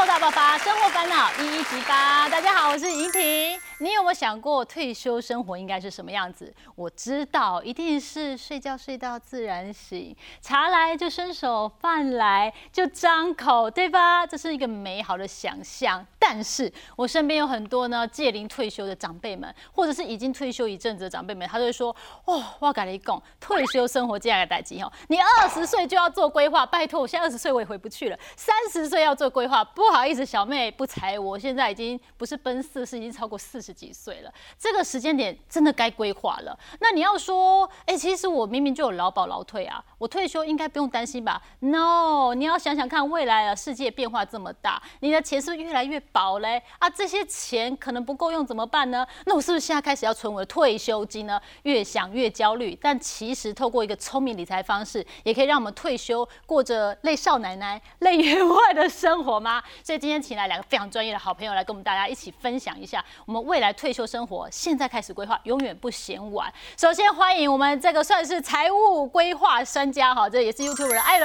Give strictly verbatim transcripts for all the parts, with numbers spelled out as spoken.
售大爆发，生活烦恼一一激发。大家好，我是莹婷。你有没有想过退休生活应该是什么样子？我知道，一定是睡觉睡到自然醒，茶来就伸手，饭来就张口，对吧？这是一个美好的想象。但是我身边有很多呢届龄退休的长辈们，或者是已经退休一阵子的长辈们，他就会说：哦，我跟你讲，退休生活这样的代际哦，你二十岁就要做规划，拜托，我现在二十岁我也回不去了，三十岁要做规划。不好意思，小妹不才我，我现在已经不是奔四，是已经超过四十几岁了。这个时间点真的该规划了。那你要说，哎、欸，其实我明明就有劳保劳退啊，我退休应该不用担心吧 ？No， 你要想想看，未来啊，世界变化这么大，你的钱是不是越来越薄嘞？啊，这些钱可能不够用怎么办呢？那我是不是现在开始要存我的退休金呢？越想越焦虑，但其实透过一个聪明理财方式，也可以让我们退休过着累少奶奶、累员外的生活吗？所以今天请来两个非常专业的好朋友来跟我们大家一起分享一下我们未来退休生活，现在开始规划永远不嫌晚。首先欢迎我们这个算是财务规划专家哈，这也是 YouTuber 的艾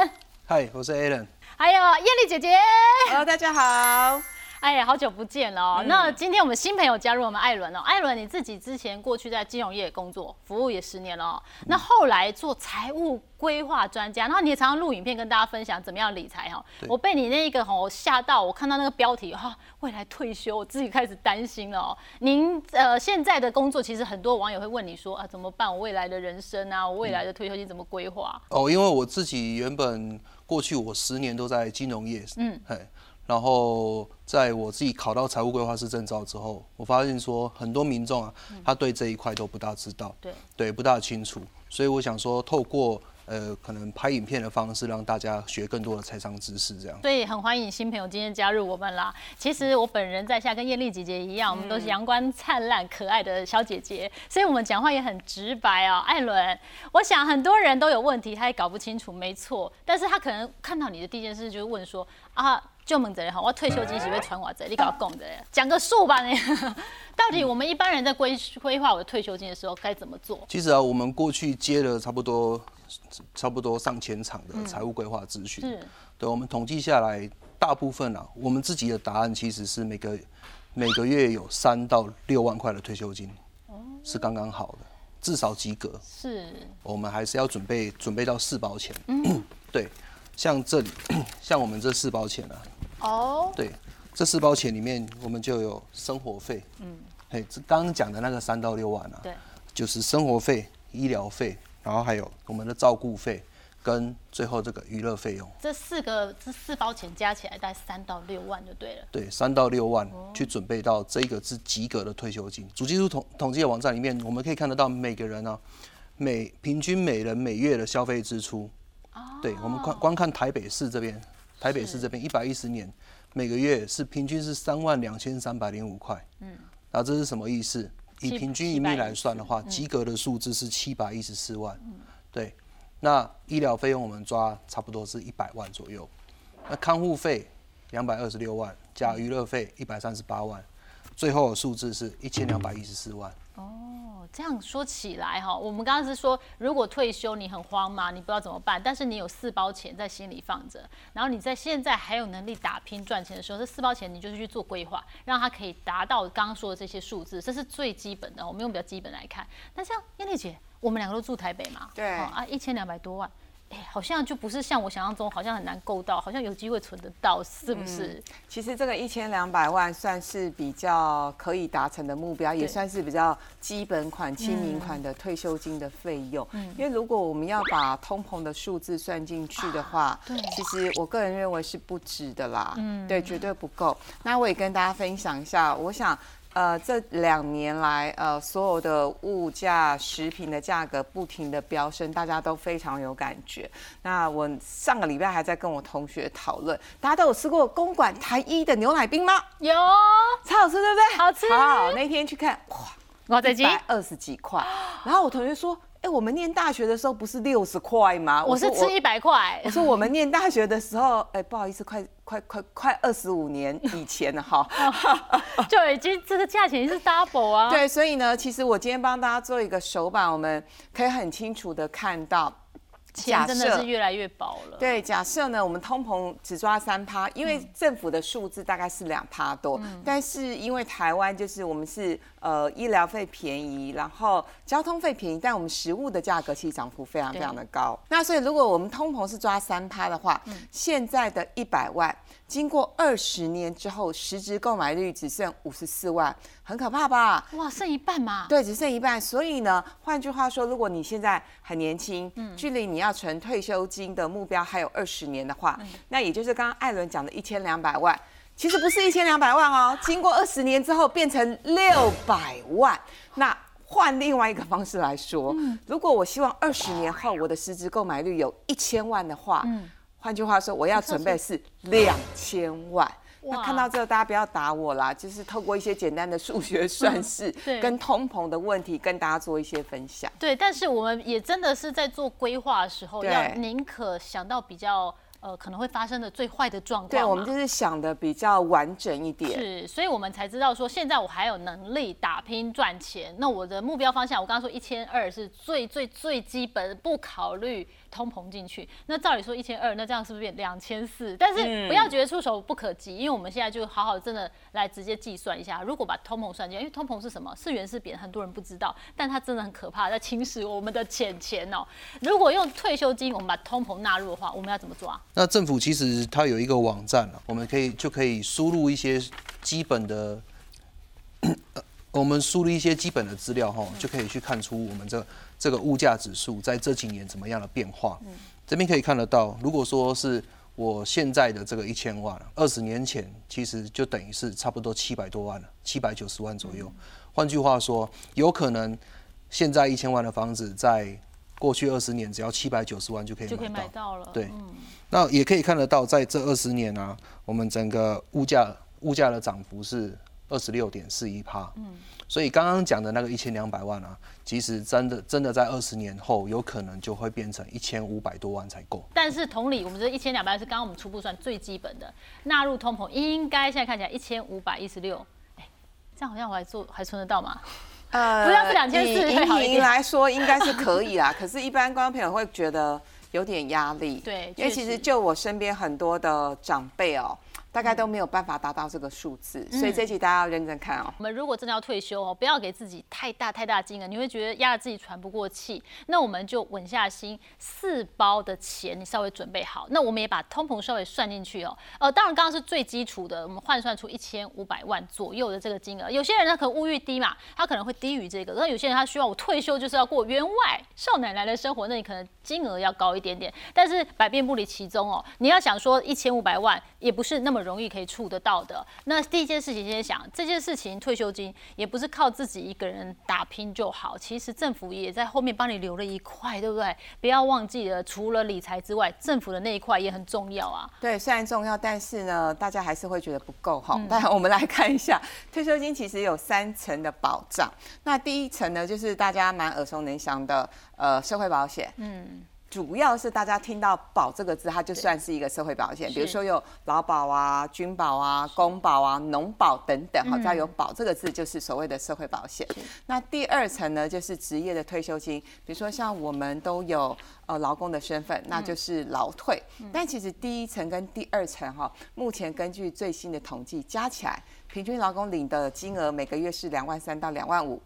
伦。嗨，我是 Alan。还有艳丽姐姐。Hello， 大家好。哎呀，好久不见了、哦嗯、那今天我们新朋友加入我们艾伦哦，艾伦你自己之前过去在金融业工作，服务也十年了、哦，那后来做财务规划专家，然后你也常常录影片跟大家分享怎么样理财哈、哦。我被你那一个吼吓到，我看到那个标题哈、啊，未来退休，我自己开始担心了、哦。您呃现在的工作，其实很多网友会问你说啊，怎么办？我未来的人生啊，我未来的退休金怎么规划？嗯、哦，因为我自己原本过去我十年都在金融业，嗯，然后在我自己考到财务规划师证照之后，我发现说很多民众啊，他对这一块都不大知道，对，对，不大清楚。所以我想说，透过呃可能拍影片的方式，让大家学更多的财商知识，这样。所以很欢迎新朋友今天加入我们啦。其实我本人在下跟艳丽姐姐一样，我们都是阳光灿烂、可爱的小姐姐，所以我们讲话也很直白哦。艾伦，我想很多人都有问题，他也搞不清楚，没错。但是他可能看到你的第一件事就是问说啊。就问一下，我退休金是要存多少？你跟我讲一下，讲个数吧。到底我们一般人在规规划我的退休金的时候该怎么做？其实啊，我们过去接了差不多差不多上千场的财务规划咨询，是，对，我们统计下来，大部分啊，我们自己的答案其实是每个每个月有三到六万块的退休金，哦、是刚刚好的，至少及格。是，我们还是要准备准备到四包钱。嗯、对，像这里，像我们这四包钱啊。哦、oh. ，对，这四包钱里面我们就有生活费，嗯，哎，刚刚讲的那个三到六万啊，对，就是生活费、医疗费，然后还有我们的照顾费，跟最后这个娱乐费用。这四个这四包钱加起来大概三到六万就对了。对，三到六万去准备到这个是及格的退休金。主计处统统计的网站里面，我们可以看得到每个人啊，每平均每人每月的消费支出。哦、oh. ，对，我们光光看台北市这边。台北市这边一百一十年，每个月是平均是三万两千三百零五块。嗯，那这是什么意思？以平均一命来算的话，及格的数字是七百一十四万。嗯，对。那医疗费用我们抓差不多是一百万左右。那看护费两百二十六万，加娱乐费一百三十八万，最后的数字是一千两百一十四万。哦，这样说起来哈，我们刚刚是说，如果退休你很慌嘛，你不知道怎么办，但是你有四包钱在心里放着，然后你在现在还有能力打拼赚钱的时候，这四包钱你就是去做规划，让它可以达到刚刚说的这些数字，这是最基本的。我们用比较基本来看。那像艳丽姐，我们两个都住台北嘛，对啊，一千两百多万。欸、好像就不是像我想象中，好像很难够到，好像有机会存得到，是不是？嗯、其实这个一千两百万算是比较可以达成的目标，也算是比较基本款、亲民款的退休金的费用、嗯。因为如果我们要把通膨的数字算进去的话、啊，对，其实我个人认为是不值的啦。嗯，对，绝对不够。那我也跟大家分享一下，我想。呃，这两年来，呃，所有的物价、食品的价格不停的飙升，大家都非常有感觉。那我上个礼拜还在跟我同学讨论，大家都有吃过公馆台一的牛奶冰吗？有，超好吃，对不对？好吃。好，那天去看，哇，我在一百二十几块。然后我同学说。哎、欸，我们念大学的时候不是六十块吗？我是吃一百块。我说我们念大学的时候，哎、欸，不好意思，快快快快二十五年以前了哈，就已经这个价钱是 double 啊。对，所以呢，其实我今天帮大家做一个手板，我们可以很清楚的看到。钱真的是越来越薄了。对，假设呢，我们通膨只抓三趴，因为政府的数字大概是两趴多、嗯，但是因为台湾就是我们是呃医疗费便宜，然后交通费便宜，但我们食物的价格其实涨幅非常非常的高。那所以如果我们通膨是抓三趴的话、嗯，现在的一百万经过二十年之后，实质购买率只剩五十四万，很可怕吧？哇，剩一半嘛？对，只剩一半。所以呢，换句话说，如果你现在很年轻，嗯，距离你要要存退休金的目标还有二十年的话、嗯，那也就是刚刚艾伦讲的一千两百万，其实不是一千两百万哦，经过二十年之后变成六百万。那换另外一个方式来说，嗯、如果我希望二十年后我的实质购买率有一千万的话，换、嗯、句话说，我要准备是两千万。那看到这个大家不要打我啦，就是透过一些简单的数学算式、嗯、跟通膨的问题跟大家做一些分享。对，但是我们也真的是在做规划的时候要宁可想到比较呃可能会发生的最坏的状况。对，我们就是想的比较完整一点。是，所以我们才知道说现在我还有能力打拼赚钱，那我的目标方向我刚刚说一千二是最最最基本，不考虑通膨进去，那照理说一千二，那这样是不是变两千四？但是不要觉得触手不可及、嗯，因为我们现在就好好真的来直接计算一下，如果把通膨算进来，因为通膨是什么？是原是贬，很多人不知道，但它真的很可怕，在侵蚀我们的钱钱哦。如果用退休金，我们把通膨纳入的话，我们要怎么抓？那政府其实它有一个网站、啊、我们可以就可以输入一些基本的。我们输入一些基本的资料后，就可以去看出我们这这个物价指数在这几年怎么样的变化。这边可以看得到，如果说是我现在的这个一千万，二十年前其实就等于是差不多七百多万了，七百九十万左右。换句话说，有可能现在一千万的房子，在过去二十年只要七百九十万就可以就可以买到了。对，那也可以看得到，在这二十年啊，我们整个物价物价的涨幅是。二十六点四一趴，所以刚刚讲的那个一千两百万啊，其实真的真的在二十年后，有可能就会变成一千五百多万才够。但是同理，我们这一千两百万是刚刚我们初步算最基本的，纳入通膨，应该现在看起来一千五百一十六，哎，这样好像我还做还存得到吗？呃，不要是两千四，以银银来说应该是可以啦，可是，一般观众朋友会觉得有点压力，对，因为其实就我身边很多的长辈哦。大概都没有办法达到这个数字，所以这期大家要认真看哦。嗯、我们如果真的要退休哦，不要给自己太大太大的金额，你会觉得压得自己喘不过气。那我们就稳下心，四包的钱你稍微准备好。那我们也把通膨稍微算进去哦。呃，当然刚刚是最基础的，我们换算出一千五百万左右的这个金额。有些人他可能物欲低嘛，他可能会低于这个。那有些人他希望我退休就是要过员外少奶奶的生活，那你可能金额要高一点点。但是百变不离其宗哦，你要想说一千五百万也不是那么容易可以触得到的。那第一件事情先想，这件事情退休金也不是靠自己一个人打拼就好，其实政府也在后面帮你留了一块，对不对？不要忘记了，除了理财之外，政府的那一块也很重要啊。对，虽然重要，但是呢，大家还是会觉得不够哈。那、嗯、我们来看一下，退休金其实有三层的保障。那第一层呢，就是大家蛮耳熟能详的，呃，社会保险。嗯。主要是大家听到“保”这个字，它就算是一个社会保险，比如说有劳保啊、军保啊、公保啊、农保等等，好，只要有“保”这个字，就是所谓的社会保险。那第二层呢，就是职业的退休金，比如说像我们都有呃劳工的身份，那就是劳退、嗯。但其实第一层跟第二层哈，目前根据最新的统计，加起来平均劳工领的金额每个月是两万三到两万五。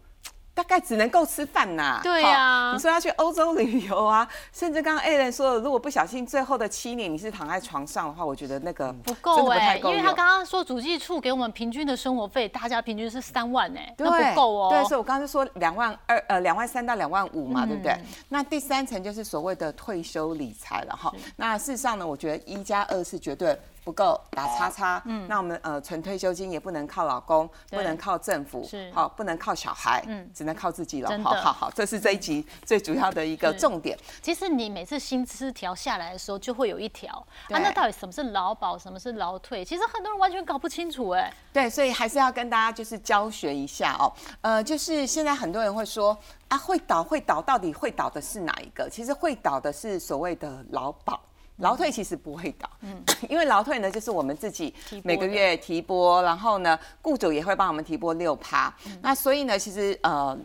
大概只能够吃饭呐、啊。对呀、啊哦，你说要去欧洲旅游啊，甚至刚刚 Alan 说的，如果不小心最后的七年你是躺在床上的话，我觉得那个不够哎、欸，因为他刚刚说主计处给我们平均的生活费，大家平均是三万哎、欸，那不够哦。对，所以我刚刚就说两万二呃两万三到两万五嘛、嗯，对不对？那第三层就是所谓的退休理财了哈。那事实上呢，我觉得一加二是绝对。不够打叉叉，嗯，那我们呃存退休金也不能靠老公，不能靠政府，好、哦，不能靠小孩，嗯，只能靠自己了，好好好，这是这一集最主要的一个重点。其实你每次薪资条下来的时候，就会有一条啊，那到底什么是劳保，什么是劳退？其实很多人完全搞不清楚、欸，哎，对，所以还是要跟大家就是教学一下哦，呃，就是现在很多人会说。啊，会倒会倒，到底会倒的是哪一个？其实会倒的是所谓的劳保、劳退，其实不会倒，嗯、因为劳退呢就是我们自己每个月提拨，然后呢，雇主也会帮我们提拨六趴。那所以呢，其实呃。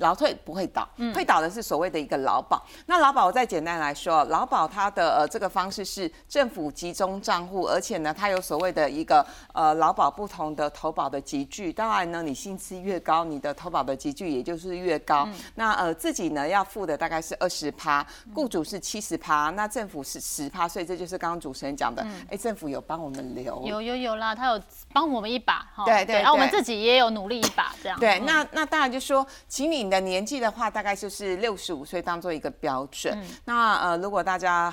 劳退不会倒，嗯、会倒的是所谓的一个劳保。那劳保我再简单来说，劳保它的呃这个方式是政府集中账户，而且呢它有所谓的一个呃劳保不同的投保的集聚，当然呢你薪资越高，你的投保的集聚也就是越高。嗯、那呃自己呢要付的大概是二十趴，雇主是七十趴，那政府是十趴，所以这就是刚刚主持人讲的，哎、嗯欸，政府有帮我们留，有有有啦，他有帮我们一把，对对，然后、啊、我们自己也有努力一把这样。对，嗯、那那当然就说，请你。你的年纪的话，大概就是六十五岁当做一个标准。嗯、那呃，如果大家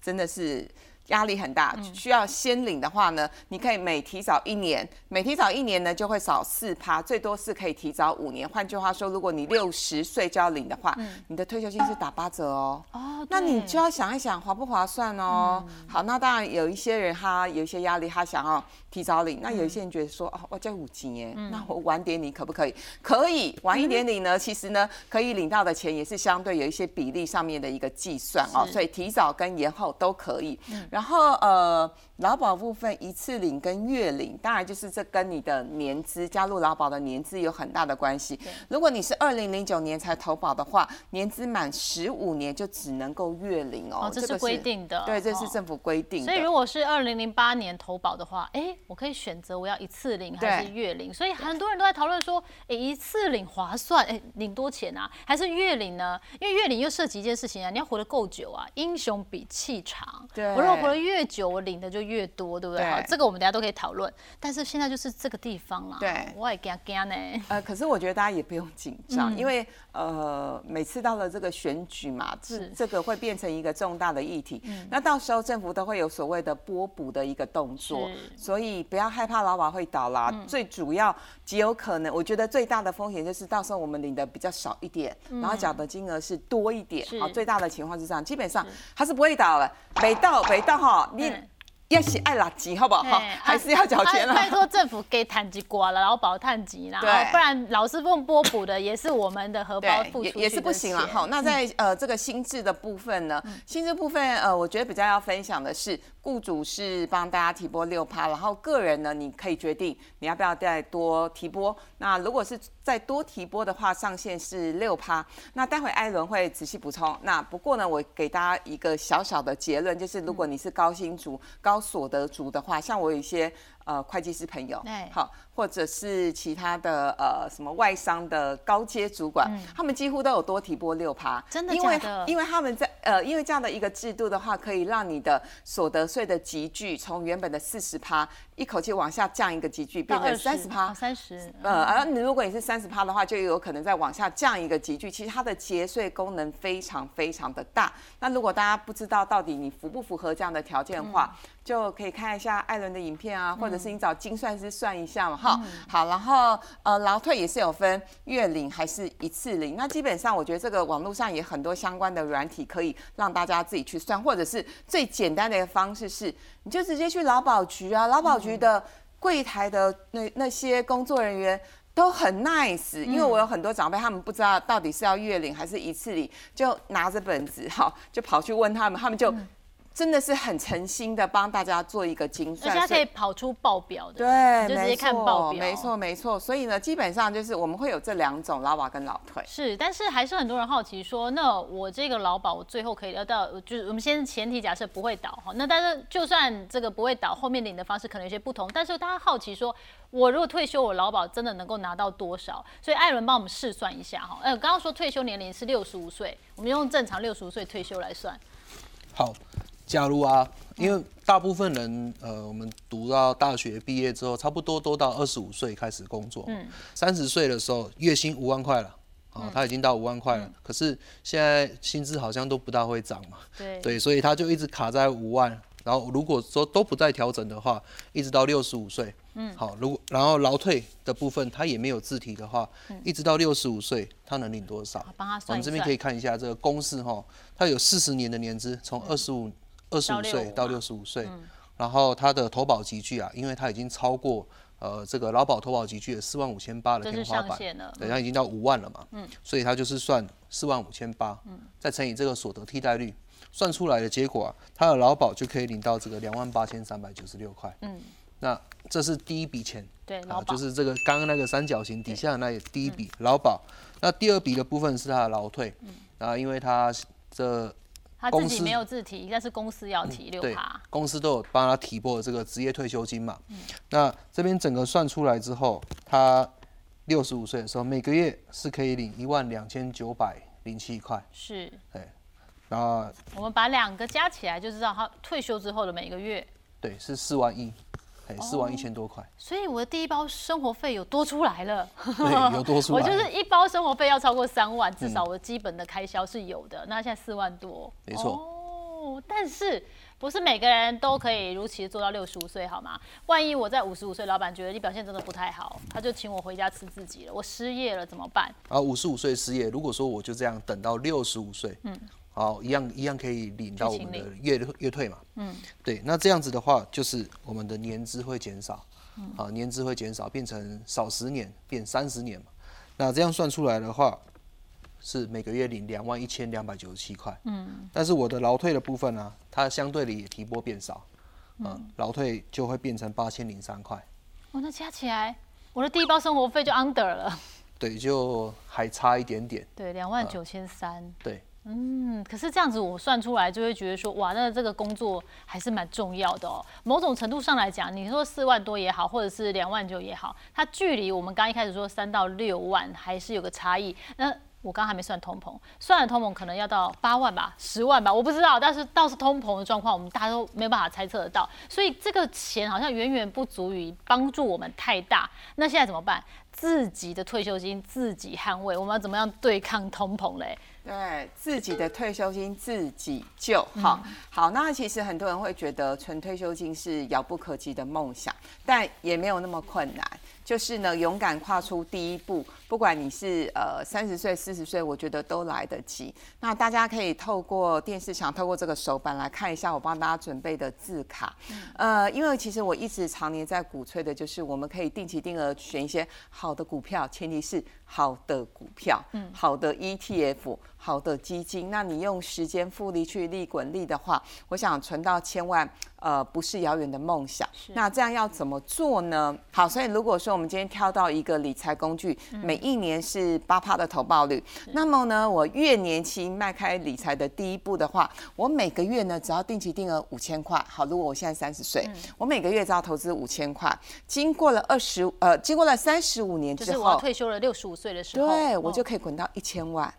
真的是压力很大，需要先领的话呢，你可以每提早一年，每提早一年呢就会少四趴，最多是可以提早五年。换句话说，如果你六十岁就要领的话，嗯、你的退休金是打八折哦。哦，那你就要想一想划不划算哦。嗯、好，那当然有一些人他有一些压力，他想要提早领，那有一些人觉得说，嗯、哦，我这五级耶，嗯、那我晚点领可不可以？可以，晚一点领呢，嗯、其实呢可以领到的钱也是相对有一些比例上面的一个计算哦，所以提早跟延后都可以。嗯然后呃，劳保部分一次领跟月领，当然就是这跟你的年资加入劳保的年资有很大的关系。如果你是二零零九年才投保的话，年资满十五年就只能够月领哦，哦这是规定的。对，这是政府规定的。哦、所以如果是二零零八年投保的话，哎，我可以选择我要一次领还是月领。所以很多人都在讨论说，哎，一次领划算，哎，领多钱啊？还是月领呢？因为月领又涉及一件事情啊，你要活得够久啊，英雄比气长。对。我如果越久我领的就越多，对不对？对，好，这个我们等下都可以讨论。但是现在就是这个地方啦，对，我也怕怕呢。呃，可是我觉得大家也不用紧张，嗯、因为呃，每次到了这个选举嘛，这这个会变成一个重大的议题。嗯、那到时候政府都会有所谓的拨补的一个动作，所以不要害怕劳保会倒啦。嗯、最主要极有可能，我觉得最大的风险就是到时候我们领的比较少一点，嗯、然后缴的金额是多一点。好，最大的情况是这样，基本上它是不会倒了，北倒北倒。好，你要是爱垃圾，好不好？还是要缴钱了。拜托政府给碳基瓜了，然后保碳基啦，不然老是问拨补的也是我们的荷包付出去的钱，也是不行了。好，那在呃这个新制的部分呢，新制部分呃，我觉得比较要分享的是，雇主是帮大家提拨六趴，然后个人呢，你可以决定你要不要再多提拨。那如果是再多提拨的话，上限是六趴。那待会艾伦会仔细补充。那不过呢，我给大家一个小小的结论，就是如果你是高薪族、高所得族的话，像我有一些呃会计师朋友，好，或者是其他的呃什么外商的高阶主管，嗯、他们几乎都有多提拨六趴。真的假的？因为因为他们在呃因为这样的一个制度的话，可以让你的所得税的集聚从原本的四十趴一口气往下降一个集聚，变成三十趴。三十。呃，而你如果你是三。三十趴的话，就有可能再往下降一个级距。其实它的节税功能非常非常的大。那如果大家不知道到底你符不符合这样的条件的话，嗯、就可以看一下艾伦的影片啊，或者是你找精算师算一下嘛，哈、嗯。好，然后呃，劳退也是有分月领还是一次领。那基本上我觉得这个网络上也很多相关的软体可以让大家自己去算，或者是最简单的一个方式是，你就直接去劳保局啊，劳保局的柜台的那那些工作人员。都很 nice， 因为我有很多长辈，他们不知道到底是要月领还是一次领，就拿着本子哈，就跑去问他们，他们就真的是很诚心的帮大家做一个精算，而且他可以跑出报表的，对，就直接看报表，没错没错。所以呢，基本上就是我们会有这两种劳保跟劳退。是，但是还是很多人好奇说，那我这个劳保我最后可以要到，就是我们先前提假设不会倒哈，那但是就算这个不会倒，后面领的方式可能有些不同，但是大家好奇说。我如果退休，我劳保真的能够拿到多少？所以艾伦帮我们试算一下哈。哎，我刚刚说退休年龄是六十五岁，我们用正常六十五岁退休来算。好，假如啊，因为大部分人呃，我们读到大学毕业之后，差不多都到二十五岁开始工作，嗯，三十岁的时候月薪五万块了。哦、他已经到五万块了，嗯、可是现在薪资好像都不大会涨嘛，对，对，所以他就一直卡在五万，然后如果说都不再调整的话，一直到六十五岁，嗯，好，如果然后劳退的部分他也没有自提的话，嗯、一直到六十五岁他能领多少？帮他算一算，我们这边可以看一下这个公式哈，他有四十年的年资，从二十五二十五岁到六十五岁，嗯、然后他的投保集聚啊，因为他已经超过。呃，这个劳保投保集聚四万五千八的天花板，对，它已经到五万了嘛，嗯、所以它就是算四万五千八，再乘以这个所得替代率，算出来的结果啊，它的劳保就可以领到这个两万八千三百九十六块，嗯，那这是第一笔钱，对，劳保、啊、就是这个刚刚那个三角形底下的那第一笔劳保。那第二笔的部分是他的劳退，嗯、啊，因为他这他自己没有自提，但是公司要提六趴、嗯，对，公司都有帮他提拨这个职业退休金嘛。嗯、那这边整个算出来之后，他六十五岁的时候，每个月是可以领一万两千九百零七块，是，对，然后我们把两个加起来就知道他退休之后的每个月，对，是四万一。四万一千多块、哦，所以我的第一包生活费有多出来了。对，有多出来了。我就是一包生活费要超过三万，至少我的基本的开销是有的。嗯、那现在四万多，没错。哦，但是不是每个人都可以如期做到六十五岁，好吗？万一我在五十五岁，老板觉得你表现真的不太好，他就请我回家吃自己了。我失业了怎么办？啊，五十五岁失业，如果说我就这样等到六十五岁，嗯。好，一样一样可以领到我们的月月退嘛。嗯，对，那这样子的话，就是我们的年资会减少，嗯、啊，年资会减少，变成少十年，变三十年嘛。那这样算出来的话，是每个月领两万一千两百九十七块。嗯，但是我的劳退的部分呢、啊，它相对的也提拨变少，啊、嗯，劳退就会变成八千零三块。哦，那加起来，我的第一包生活费就 under 了。对，就还差一点点。对，两万九千三。对。嗯，可是这样子我算出来就会觉得说，哇，那这个工作还是蛮重要的哦。某种程度上来讲，你说四万多也好，或者是两万九也好，它距离我们刚一开始说三到六万还是有个差异。那我刚还没算通膨，算了通膨可能要到八万吧，十万吧，我不知道。但是倒是通膨的状况，我们大家都没有办法猜测得到，所以这个钱好像远远不足以帮助我们太大。那现在怎么办？自己的退休金自己捍卫，我们要怎么样对抗通膨嘞？对，自己的退休金自己救。好，好，那其实很多人会觉得存退休金是遥不可及的梦想，但也没有那么困难。就是呢，勇敢跨出第一步，不管你是呃三十岁、四十岁，我觉得都来得及。那大家可以透过电视墙、透过这个手板来看一下我帮大家准备的字卡。呃，因为其实我一直常年在鼓吹的就是，我们可以定期定额选一些好的股票，前提是好的股票，嗯，好的 E T F。好的基金，那你用时间复利去利滚利的话，我想存到千万，呃，不是遥远的梦想。那这样要怎么做呢？好，所以如果说我们今天挑到一个理财工具，嗯、每一年是百分之八的投报率，那么呢，我越年轻迈开理财的第一步的话，我每个月呢只要定期定额五千块。好，如果我现在三十岁，我每个月只要投资五千块，经过了二十呃，经过了三十五年之后，就是我要退休了六十五岁的时候，对，我就可以滚到一千万。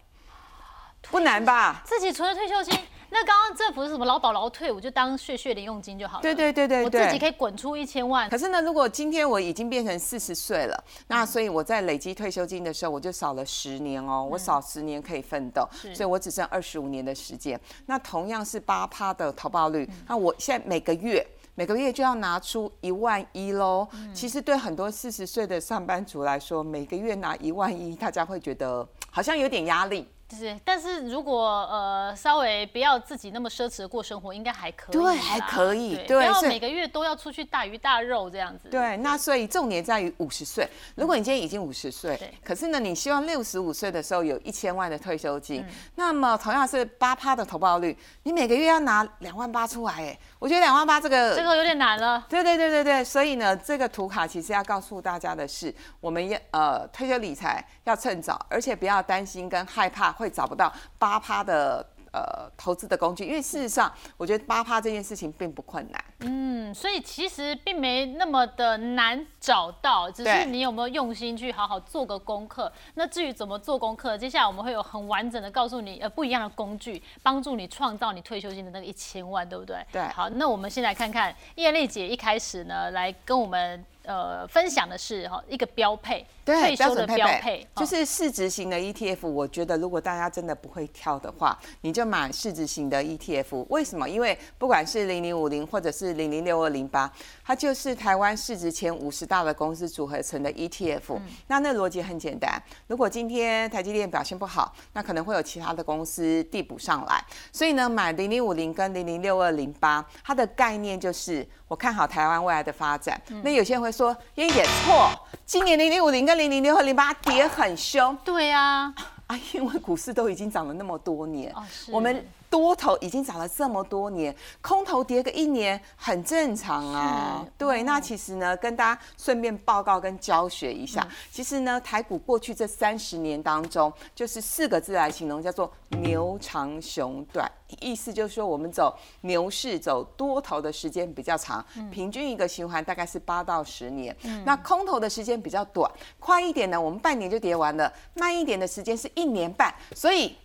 不难吧？自己存的退休金，那刚刚政府是什么劳保劳退，我就当血血零用金就好了。对对对 对, 对，我自己可以滚出一千万。可是呢，如果今天我已经变成四十岁了，那所以我在累积退休金的时候，我就少了十年哦，我少十年可以奋斗，嗯、所以我只剩二十五年的时间。那同样是八趴的投报率，嗯、那我现在每个月。每个月就要拿出一万一喽。其实对很多四十岁的上班族来说，每个月拿一万一，大家会觉得好像有点压力。是，但是如果呃稍微不要自己那么奢侈的过生活，应该还可以。对，还可以。对，不要每个月都要出去大鱼大肉这样子。对，那所以重点在于五十岁。如果你今天已经五十岁，可是呢，你希望六十五岁的时候有一千万的退休金，嗯、那么同样是八趴的投报率，你每个月要拿两万八出来，哎，我觉得两万八这个。这个有点难了，对对对对对，所以呢，这个图卡其实要告诉大家的是，我们要呃退休理财要趁早，而且不要担心跟害怕会找不到八趴的。呃，投资的工具，因为事实上，我觉得八趴这件事情并不困难。嗯，所以其实并没那么的难找到，只是你有没有用心去好好做个功课。那至于怎么做功课，接下来我们会有很完整的告诉你，呃，不一样的工具，帮助你创造你退休金的那个一千万，对不对？对。好，那我们先来看看燕俐姐一开始呢，来跟我们。呃，分享的是一个标配，对，退休的标配，就是市值型的 E T F。我觉得如果大家真的不会挑的话，你就买市值型的 E T F。为什么？因为不管是零零五零或者是零零六二零八，它就是台湾市值前五十大的公司组合成的 E T F、嗯。那那逻辑很简单，如果今天台积电表现不好，那可能会有其他的公司递补上来。所以呢，买零零五零跟零零六二零八，它的概念就是我看好台湾未来的发展。嗯、那有些人会。说也也错，今年零零五零跟零零六和零八跌很凶。对啊，啊，因为股市都已经涨了那么多年，哦、我们多头已经涨了这么多年，空头跌个一年很正常啊。对，那其实呢，跟大家顺便报告跟教学一下，嗯、其实呢，台股过去这三十年当中，就是四个字来形容，叫做牛长熊短。意思就是说，我们走牛市、走多头的时间比较长，平均一个循环大概是八到十年。嗯、那空头的时间比较短，快一点呢，我们半年就跌完了；慢一点的时间是一年半。所以，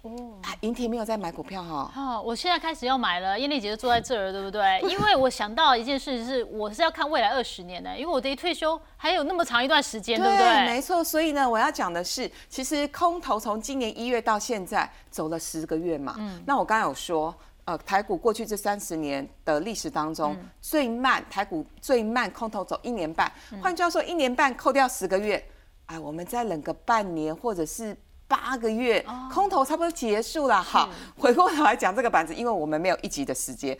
银、哦、婷、啊、没有在买股票哈、哦。哦，我现在开始要买了。燕俐姐姐坐在这儿，对不对？因为我想到一件事是，我是要看未来二十年的，因为我离退休还有那么长一段时间， 对, 对不对？没错。所以呢，我要讲的是，其实空头从今年一月到现在走了十个月嘛。嗯、那我刚才有说。说呃，台股过去这三十年的历史当中，嗯、最慢台股最慢空头走一年半，换句话说，一年半扣掉十个月，哎，我们再忍个半年或者是八个月，哦、空头差不多结束了。好，回过头来讲这个板子，因为我们没有一集的时间。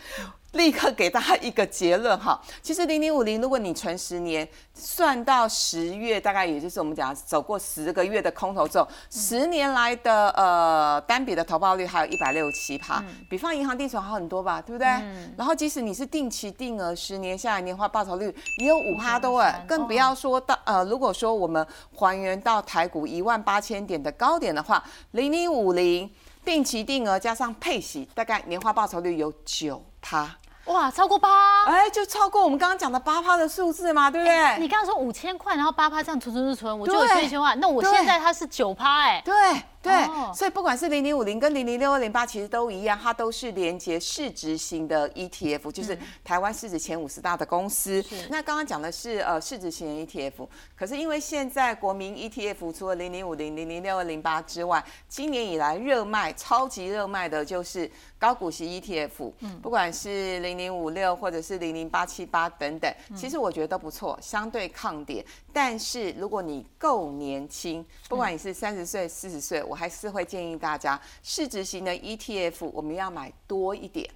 立刻给大家一个结论哈，其实零零五零，如果你存十年，算到十月，大概也就是我们讲走过十个月的空头之后，十年来的呃单笔的投报率还有一百六十七趴，比放银行定存好很多吧，对不对？嗯、然后即使你是定期定额，十年下来年化报酬率也有五趴多哎，更不要说到呃，如果说我们还原到台股一万八千点的高点的话，零零五零定期定额加上配息，大概年化报酬率有九趴。哇，超过八，哎、欸，就超过我们刚刚讲的八趴的数字嘛，对不对？欸、你刚刚说五千块，然后八趴这样存存存存，我就有一千万。那我现在它是九趴，哎、欸，对对，哦、所以不管是零零五零跟零零六二零八，其实都一样，它都是连接市值型的 E T F， 就是台湾市值前五十大的公司。嗯、那刚刚讲的是呃市值型的 E T F， 可是因为现在国民 E T F 除了零零五零、零零六二零八之外，今年以来热卖、超级热卖的就是高股息 E T F，、嗯、不管是零零五六或者是零零八七八等等，其实我觉得都不错，相对抗跌。但是如果你够年轻，不管你是三十岁、四十岁，我还是会建议大家，市值型的 E T F 我们要买多一点。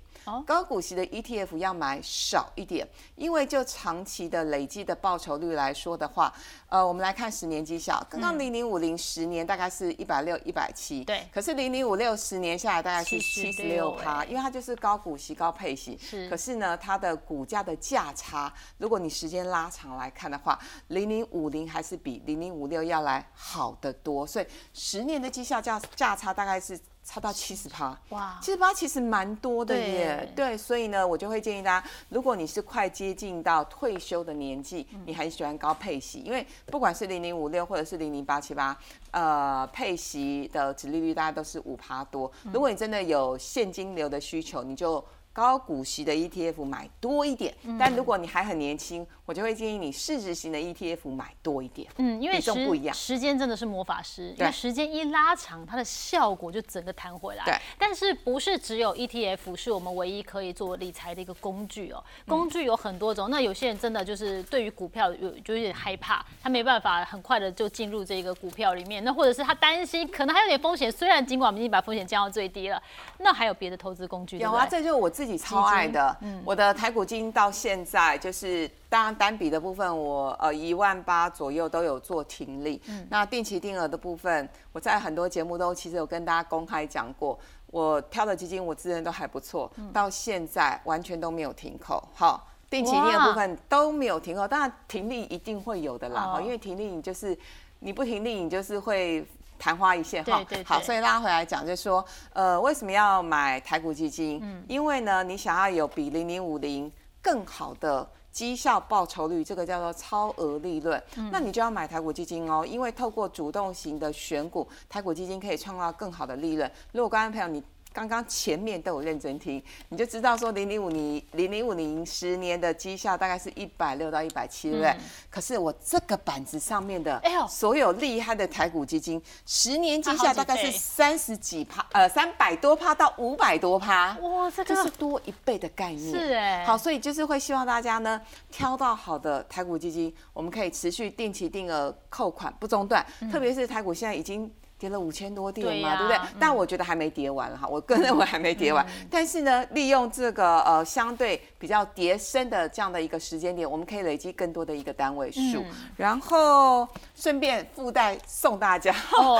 高股息的 E T F 要买少一点，因为就长期的累积的报酬率来说的话，呃，我们来看十年绩效，刚刚零零五零十年大概是一百六、一百七，对，可是零零五六十年下来大概是七十六趴，因为它就是高股息、高配息。是，可是呢，它的股价的价差，如果你时间拉长来看的话，零零五零还是比零零五六要来好得多，所以十年的绩效价价差大概是。差到七十趴，哇，七十趴其实蛮多的耶。对，所以呢，我就会建议大家，如果你是快接近到退休的年纪，你很喜欢高配息，因为不管是零零五六或者是零零八七八，呃，配息的殖利率大概都是五趴多。如果你真的有现金流的需求，你就高股息的 E T F 买多一点，但如果你还很年轻，我就会建议你市值型的 E T F 买多一点。嗯，因为时不一样，时间真的是魔法师，因为时间一拉长，它的效果就整个弹回来。对，但是不是只有 E T F 是我们唯一可以做理财的一个工具哦？工具有很多种，嗯、那有些人真的就是对于股票有就有点害怕，他没办法很快的就进入这个股票里面，那或者是他担心可能还有点风险，虽然尽管我们已经把风险降到最低了，那还有别的投资工具。有啊，这就是我自己。自己超爱的，嗯、我的台股基金到现在就是，当然单笔的部分我呃一万八左右都有做停利，嗯、那定期定额的部分，我在很多节目都其实有跟大家公开讲过，我挑的基金我自认都还不错，嗯、到现在完全都没有停扣，好。定期定额部分都没有停扣，当然停利一定会有的啦，哦、因为停利你就是你不停利你就是会。昙花一现哈，好，所以拉回来讲，就是说，呃，为什么要买台股基金？嗯、因为呢，你想要有比零零五零更好的绩效报酬率，这个叫做超额利润，嗯、那你就要买台股基金哦，因为透过主动型的选股，台股基金可以创造更好的利润。如果观众朋友你。刚刚前面都有认真听，你就知道说零零五零零零五零十年的绩效大概是一百六到一百七，对不对？嗯、可是我这个板子上面的所有厉害的台股基金，十年绩效大概是三十几趴，呃，三百多趴到五百多趴，哇，这个就是多一倍的概念。是哎、欸，好，所以就是会希望大家呢挑到好的台股基金，我们可以持续定期定额扣款不中断，嗯、特别是台股现在已经。跌了五千多点嘛， 对， 啊、对不对？嗯、但我觉得还没跌完哈，我更认为还没跌完。嗯、但是呢，利用这个呃相对比较跌深的这样的一个时间点，我们可以累积更多的一个单位数，嗯、然后顺便附带送大家。哦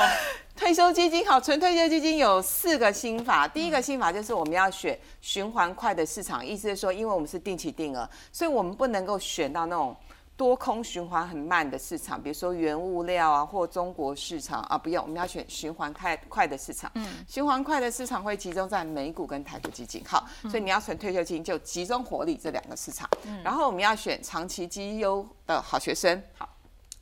退休基金好，纯退休基金有四个心法。第一个心法就是我们要选循环快的市场，意思是说，因为我们是定期定额，所以我们不能够选到那种多空循环很慢的市场，比如说原物料啊或中国市场啊，不用，我们要选循环快快的市场。嗯，循环快的市场会集中在美股跟台股基金。好，所以你要存退休基金就集中火力这两个市场。嗯，然后我们要选长期绩优的好学生。好。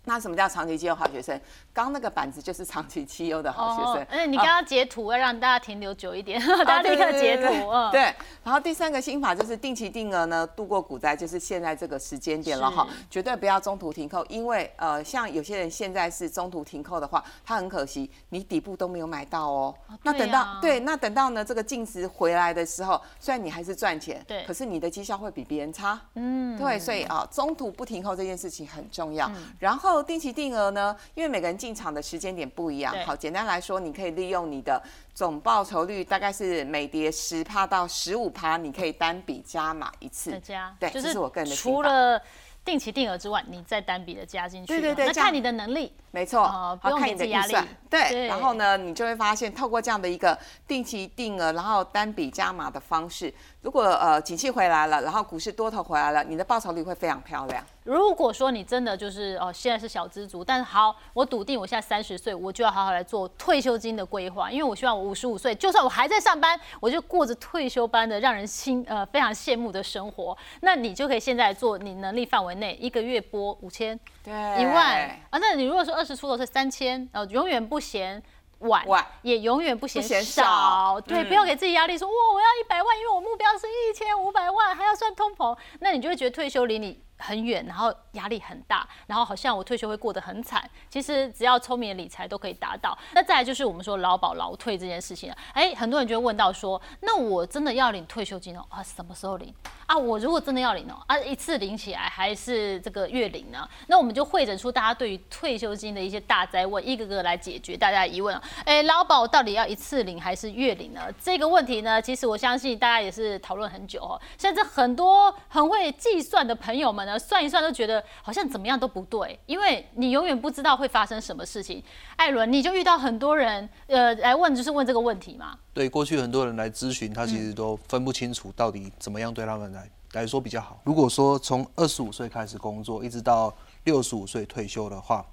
那什么叫长期绩优好学生？刚那个板子就是长期绩优的好学生。嗯、哦，你刚刚截图要让大家停留久一点，哦、大家立刻截图。哦、对， 对， 对， 对， 对， 对， 对，然后第三个心法就是定期定额呢，度过股灾，就是现在这个时间点了哈，绝对不要中途停扣，因为呃，像有些人现在是中途停扣的话，他很可惜，你底部都没有买到哦。哦那等到 对，、啊、对，那等到呢这个净值回来的时候，虽然你还是赚钱，对，可是你的绩效会比别人差。嗯，对，所以啊，中途不停扣这件事情很重要。嗯、然后。定期定额呢，因为每个人进场的时间点不一样。好，简单来说，你可以利用你的总报酬率，大概是每跌十趴到十五趴，你可以单笔加码一次。再加，对，就是、这是我个人的。除了定期定额之外，你再单笔的加进去。对对对，那看你的能力。没错，呃、不用看你的预算。对，对然后呢，你就会发现，透过这样的一个定期定额，然后单笔加码的方式，如果呃景气回来了，然后股市多头回来了，你的报酬率会非常漂亮。如果说你真的就是哦，现在是小资族，但是好，我笃定我现在三十岁，我就要好好来做退休金的规划，因为我希望我五十五岁，就算我还在上班，我就过着退休般的让人心呃非常羡慕的生活。那你就可以现在做你能力范围内，一个月拨五千，对，一万啊。那你如果说二十出头是三千，呃，永远不嫌。晚也永远不嫌少，对，不要给自己压力说，哇，我要一百万，因为我目标是一千五百万，还要算通膨，那你就会觉得退休离你很远，然后压力很大，然后好像我退休会过得很惨。其实只要聪明的理财都可以达到。那再来就是我们说劳保劳退这件事情，哎，很多人就会问到说，那我真的要领退休金哦？啊，什么时候领？啊，我如果真的要领哦，啊，一次领起来还是这个月领呢？那我们就汇整出大家对于退休金的一些大灾问，一个个来解决大家的疑问哦。哎，劳保到底要一次领还是月领呢？这个问题呢，其实我相信大家也是讨论很久哦，甚至很多很会计算的朋友们。算一算都觉得好像怎么样都不对，因为你永远不知道会发生什么事情。艾伦，你就遇到很多人，呃，来问就是问这个问题嘛。对，过去很多人来咨询，他其实都分不清楚到底怎么样对他们来来说比较好。如果说从二十五岁开始工作，一直到六十五岁退休的话，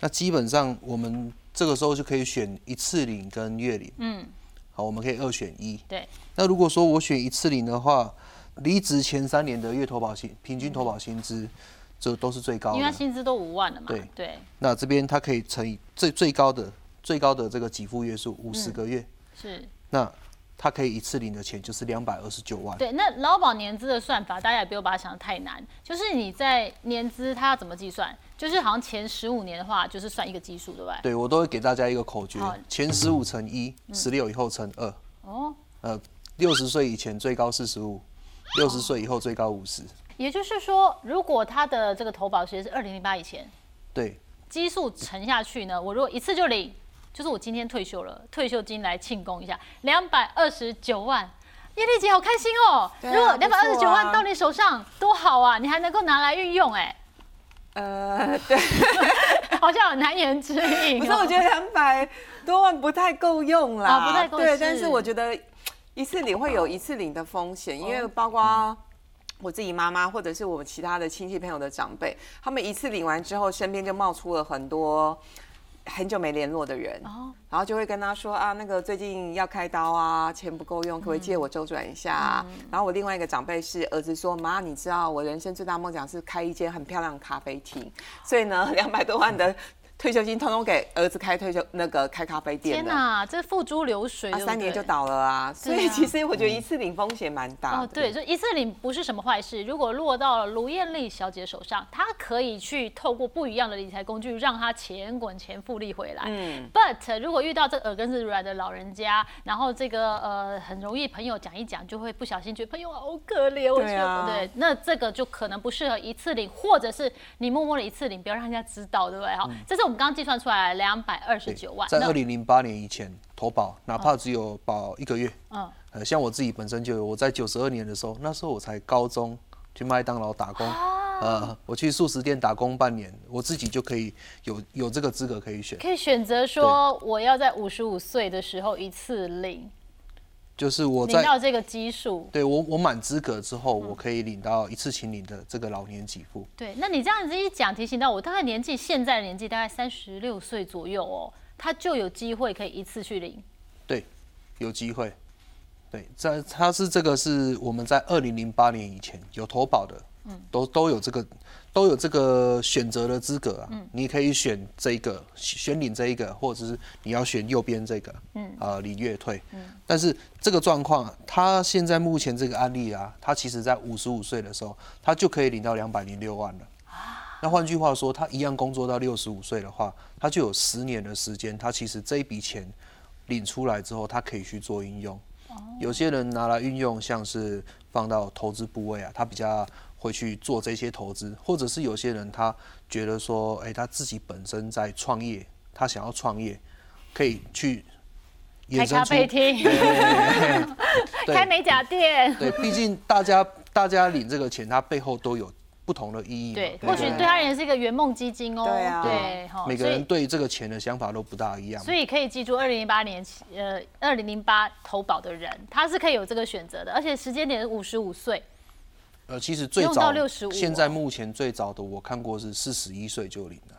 那基本上我们这个时候就可以选一次领跟月领。嗯，好，我们可以二选一。对。那如果说我选一次领的话。离职前三年的月投保薪平均投保薪资，这都是最高的，因为他薪资都五万了嘛。对对。那这边他可以乘以最最高的最高的这个给付月数五十个月，嗯、是。那他可以一次领的钱就是两百二十九万。对，那劳保年资的算法大家也不要把它想得太难，就是你在年资它要怎么计算，就是好像前十五年的话就是算一个基数，对不对？对，我都会给大家一个口诀：前十五乘一，十六以后乘二。哦。呃，六十岁以前最高四十五。六十岁以后最高五十，也就是说，如果他的这个投保时间是二零零八以前，对，基数乘下去呢，我如果一次就领，就是我今天退休了，退休金来庆功一下，两百二十九万，叶丽姐好开心哦！啊、如果两百二十九万到你手上，多好啊，你还能够拿来运用哎、欸。呃，对，好像有难言之隐、哦。不是，我觉得两百多万不太够用啦，啊、不太够。对，但是我觉得。一次领会有一次领的风险，因为包括我自己妈妈或者是我其他的亲戚朋友的长辈，他们一次领完之后，身边就冒出了很多很久没联络的人，哦、然后就会跟他说啊，那个最近要开刀啊，钱不够用，可不可以借我周转一下、啊？嗯、然后我另外一个长辈是儿子说，妈，你知道我人生最大梦想是开一间很漂亮的咖啡厅，所以呢，两百多万的。退休金通通给儿子开退休那个开咖啡店的，天哪，这付诸流水對對、啊，三年就倒了啊！所以其实我觉得一次领风险蛮大的、嗯哦。对，就一次领不是什么坏事。如果落到了卢燕俐小姐手上，她可以去透过不一样的理财工具，让她钱滚钱复利回来。嗯，不， But 如果遇到这耳根子软的老人家，然后这个呃很容易朋友讲一讲就会不小心觉得朋友好可怜，我觉得、啊、对，那这个就可能不适合一次领，或者是你默默的一次领，不要让人家知道，对不对？好、嗯，这是我们刚刚计算出来两百二十九万，在二零零八年以前投保，哪怕只有保一个月，嗯，呃，像我自己本身就有，我在九十二年的时候，那时候我才高中，去麦当劳打工。啊呃，我去素食店打工半年，我自己就可以有有这个资格可以选，可以选择说我要在五十五岁的时候一次领，就是我在领到这个基数，对我我满资格之后，我可以领到一次请领的这个老年给付。嗯、对，那你这样子一讲，提醒到我大概年纪，现在的年纪大概三十六岁左右哦，他就有机会可以一次去领。对，有机会。对，在他是这个是我们在二零零八年以前有投保的。都都有这个都有这个选择的资格啊、嗯，你可以选这一个，选领这一个，或者是你要选右边这个，嗯，呃，领月退、嗯。但是这个状况，他现在目前这个案例啊，他其实在五十五岁的时候，他就可以领到两百零六万了。啊、那换句话说，他一样工作到六十五岁的话，他就有十年的时间，他其实这一笔钱领出来之后，他可以去做运用。哦、有些人拿来运用，像是放到投资部位啊，他比较。会去做这些投资，或者是有些人他觉得说，哎、欸，他自己本身在创业，他想要创业，可以去衍生出开咖啡厅、开美甲店。对，毕竟大家大家领这个钱，它背后都有不同的意义。对，或许对他人是一个圆梦基金哦。对啊，对，每个人对这个钱的想法都不大一样。所以可以记住，二零零八年，呃，二零零八投保的人，他是可以有这个选择的，而且时间点是五十五岁。呃，其实最早，现在目前最早的我看过是四十一岁就领了，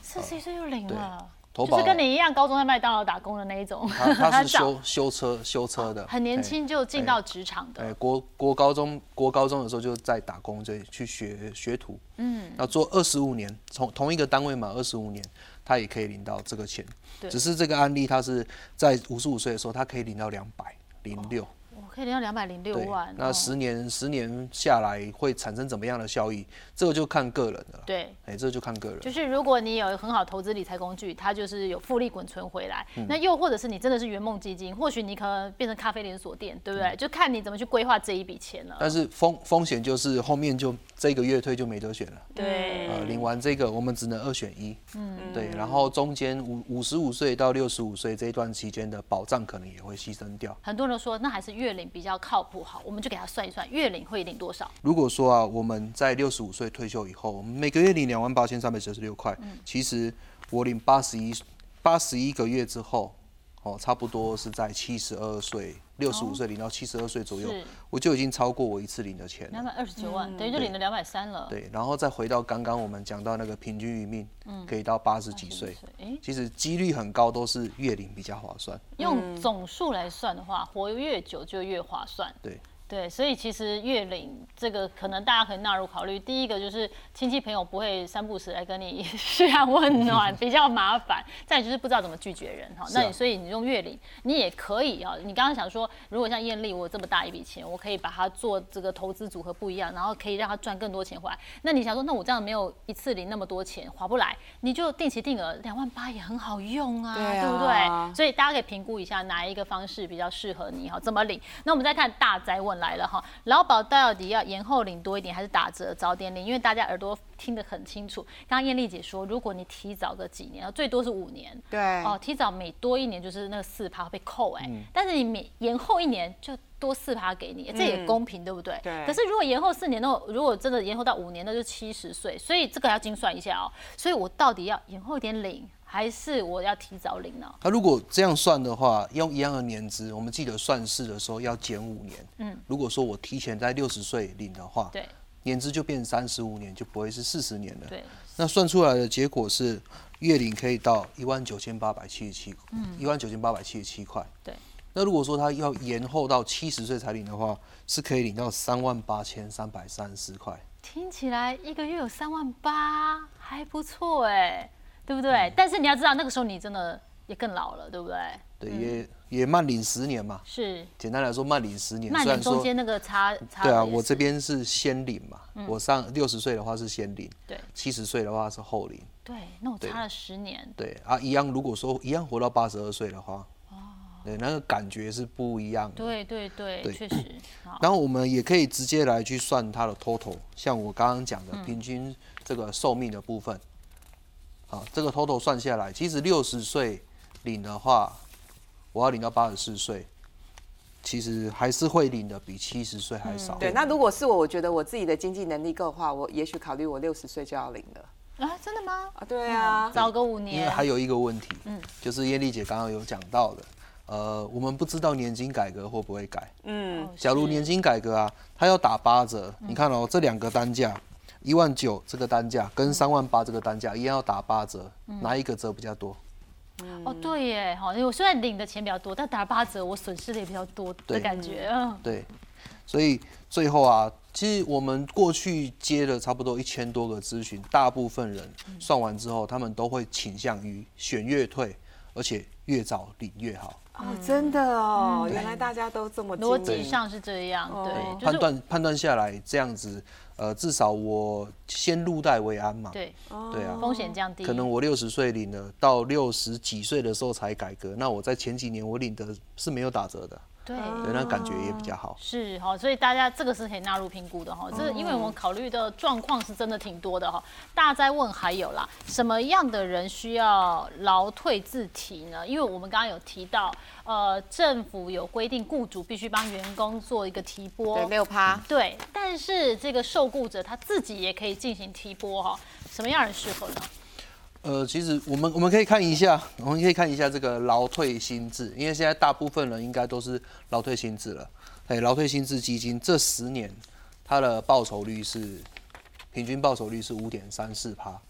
四十一岁就领了，就是跟你一样高中在麦当劳打工的那一种。他, 他是修修车修车的，很年轻就进到职场的。哎、欸欸，国国高中国高中的时候就在打工，就去学学徒，嗯，要做二十五年，从同一个单位满二十五年，他也可以领到这个钱。只是这个案例他是在五十五岁的时候，他可以领到两百零六。可以领到两百零六万，那十年、哦、十年下来会产生怎么样的效益？这个就看个人了。对，哎、欸，这個、就看个人。就是如果你有很好投资理财工具，它就是有复利滚存回来、嗯。那又或者是你真的是圆梦基金，或许你可能变成咖啡连锁店，对不对？嗯、就看你怎么去规划这一笔钱了。但是风风险就是后面就这个月退就没得选了。对，呃，领完这个我们只能二选一。嗯，对。然后中间五五十五岁到六十五岁这一段期间的保障可能也会牺牲掉。很多人都说那还是月领比较靠谱，好，我们就给他算一算，月领会领多少？如果说啊，我们在六十五岁退休以后，我们每个月领两万八千三百九十六块，其实我领八十一八十一个月之后，哦，差不多是在七十二岁，六十五岁领到七十二岁左右、哦，我就已经超过我一次领的钱，两百二十九万，等于就领了两百三了。对，然后再回到刚刚我们讲到那个平均余命，嗯、可以到八十几岁、欸，其实几率很高，都是月领比较划算。用总数来算的话，活越久就越划算。对。对，所以其实月领这个可能大家可以纳入考虑。第一个就是亲戚朋友不会三不五时来跟你嘘寒问暖，比较麻烦。再就是不知道怎么拒绝人哈、啊。那你所以你用月领，你也可以啊。你刚刚想说，如果像艳丽，我有这么大一笔钱，我可以把它做这个投资组合不一样，然后可以让它赚更多钱回来。那你想说，那我这样没有一次领那么多钱划不来，你就定期定额两万八也很好用啊，对不对？所以大家可以评估一下哪一个方式比较适合你哈，怎么领。那我们再看大哉问。来了哈，劳保到底要延后领多一点，还是打折早点领？因为大家耳朵听得很清楚。刚刚艳丽姐说，如果你提早个几年，最多是五年，对，哦，提早每多一年就是那个四趴被扣哎、欸嗯，但是你每延后一年就多四趴给你，这也公平、嗯、对不对？对。可是如果延后四年，那如果真的延后到五年，那就七十岁，所以这个要精算一下哦。所以我到底要延后一点领？还是我要提早领呢？那、啊、如果这样算的话，用一样的年资，我们记得算式的时候要减五年。嗯，如果说我提前在六十岁领的话，对，年资就变三十五年，就不会是四十年了。对，那算出来的结果是月领可以到一万九千八百七十七，嗯，一万九千八百七十七块。对，那如果说他要延后到七十岁才领的话，是可以领到三万八千三百三十块。听起来一个月有三万八，还不错哎、欸。对不对、嗯？但是你要知道，那个时候你真的也更老了，对不对？对，嗯、也也慢领十年嘛，是简单来说慢领十年。那你中间那个差差对啊，我这边是先领嘛，嗯、我上六十岁的话是先领，对，七十岁的话是后领，对，那我差了十年。对啊，一样，如果说一样活到八十二岁的话，哦，对，那个感觉是不一样的。对对对，确实。然后我们也可以直接来去算它的 total， 像我刚刚讲的平均这个寿命的部分，好、嗯啊，这个 total 算下来，其实六十岁领的话。我要领到八十四岁，其实还是会领的比七十岁还少、嗯。对，那如果是我，我觉得我自己的经济能力够的话，我也许考虑我六十岁就要领了。啊，真的吗？啊，对啊，嗯、早个五年。因为还有一个问题，嗯、就是燕俐姐刚刚有讲到的，呃，我们不知道年金改革会不会改。嗯，假如年金改革啊，它要打八折，嗯、你看哦，这两个单价一万九这个单价跟三万八这个单价一样要打八折，嗯、哪一个折比较多？嗯、哦，对耶，我虽然领的钱比较多，但打八折我损失的也比较多的感觉。对，所以最后啊，其实我们过去接了差不多一千多个咨询，大部分人算完之后，他们都会倾向于选越退，而且越早领越好。哦，真的哦，嗯、原来大家都这么逻辑上是这样，对，对就是、判断判断下来这样子，呃，至少我先入袋为安嘛，对，对啊，风险降低。可能我六十岁领了，到六十几岁的时候才改革，那我在前几年我领的是没有打折的。对，对，那感觉也比较好。是哈，所以大家这个是可以纳入评估的哈。这因为我们考虑的状况是真的挺多的哈。大家在问还有啦，什么样的人需要劳退自提呢？因为我们刚刚有提到，呃，政府有规定，雇主必须帮员工做一个提拨，对，没有趴。对，但是这个受雇者他自己也可以进行提拨哈。什么样人适合呢？呃，其实我们我们可以看一下，我们可以看一下这个劳退新制，因为现在大部分人应该都是劳退新制了。哎，劳退新制基金这十年它的报酬率是平均报酬率是五点三四趴，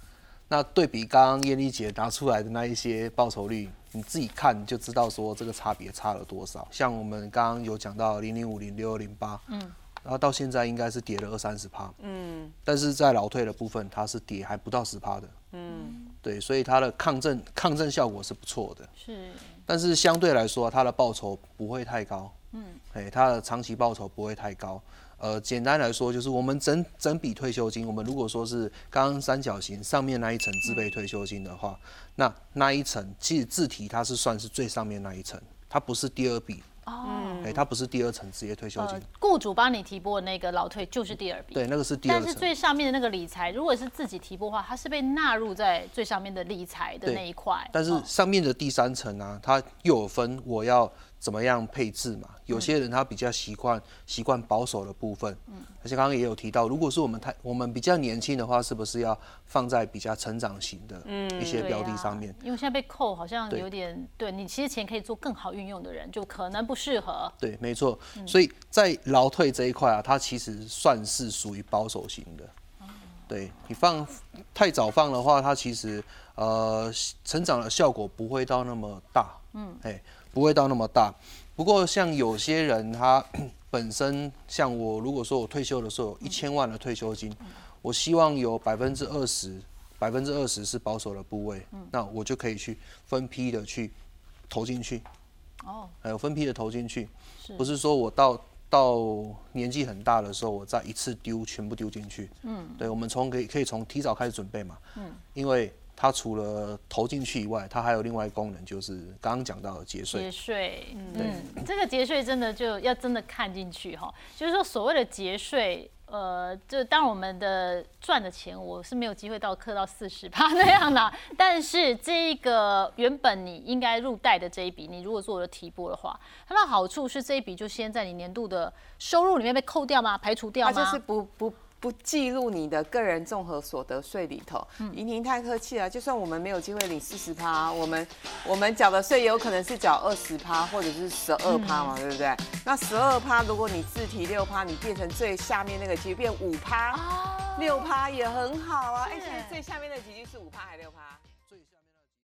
那对比刚刚燕俐姐拿出来的那一些报酬率，你自己看就知道说这个差别差了多少。像我们刚刚有讲到零零五零六零八，嗯，然后到现在应该是跌了二三十趴，嗯，但是在劳退的部分它是跌还不到十趴的，嗯。对，所以它的抗震抗震效果是不错的，是，但是相对来说，它的报酬不会太高，嗯，哎，它的长期报酬不会太高，呃，简单来说就是我们整整笔退休金，我们如果说是刚刚三角形上面那一层自备退休金的话，嗯、那那一层其实自提它是算是最上面那一层，它不是第二笔。哦，哎，它不是第二层职业退休金，呃、雇主帮你提拨的那个劳退就是第二笔，对，那个是第二层。但是最上面的那个理财，如果是自己提拨的话，它是被纳入在最上面的理财的那一块。但是上面的第三层啊，它又有分我要怎么样配置嘛？有些人他比较习惯习惯保守的部分，嗯，而且刚刚也有提到，如果是我们太我们比较年轻的话，是不是要放在比较成长型的一些标的上面？嗯啊、因为现在被扣好像有点，对你其实钱可以做更好运用的人，就可能不适合。对，没错。所以在劳退这一块啊，它其实算是属于保守型的。对你放太早放的话，它其实呃成长的效果不会到那么大。嗯，哎。不会到那么大，不过像有些人他本身像我，如果说我退休的时候有一千万的退休金，我希望有百分之二十，百分之二十是保守的部位，那我就可以去分批的去投进去。哦，还有分批的投进去，不是说我到到年纪很大的时候我再一次丢全部丢进去。嗯，对，我们从可以可以从提早开始准备嘛。嗯，因为。它除了投进去以外，它还有另外一个功能，就是刚刚讲到的节税。节税，嗯，这个节税真的就要真的看进去哈，就是说所谓的节税。呃，就当我们的赚的钱，我是没有机会到课到四十趴那样啦。但是这个原本你应该入袋的这一笔，你如果做了提拨的话，它的好处是这一笔就先在你年度的收入里面被扣掉吗？排除掉吗？它就是不不。不计入你的个人综合所得税里头，怡宁太客气了。就算我们没有机会领四十趴，我们我们缴的税有可能是缴二十趴，或者是十二趴嘛，对不对？那十二趴，如果你自提六趴，你变成最下面那个级变五趴，六趴也很好啊。哎，现在最下面那个级是五趴还是六趴？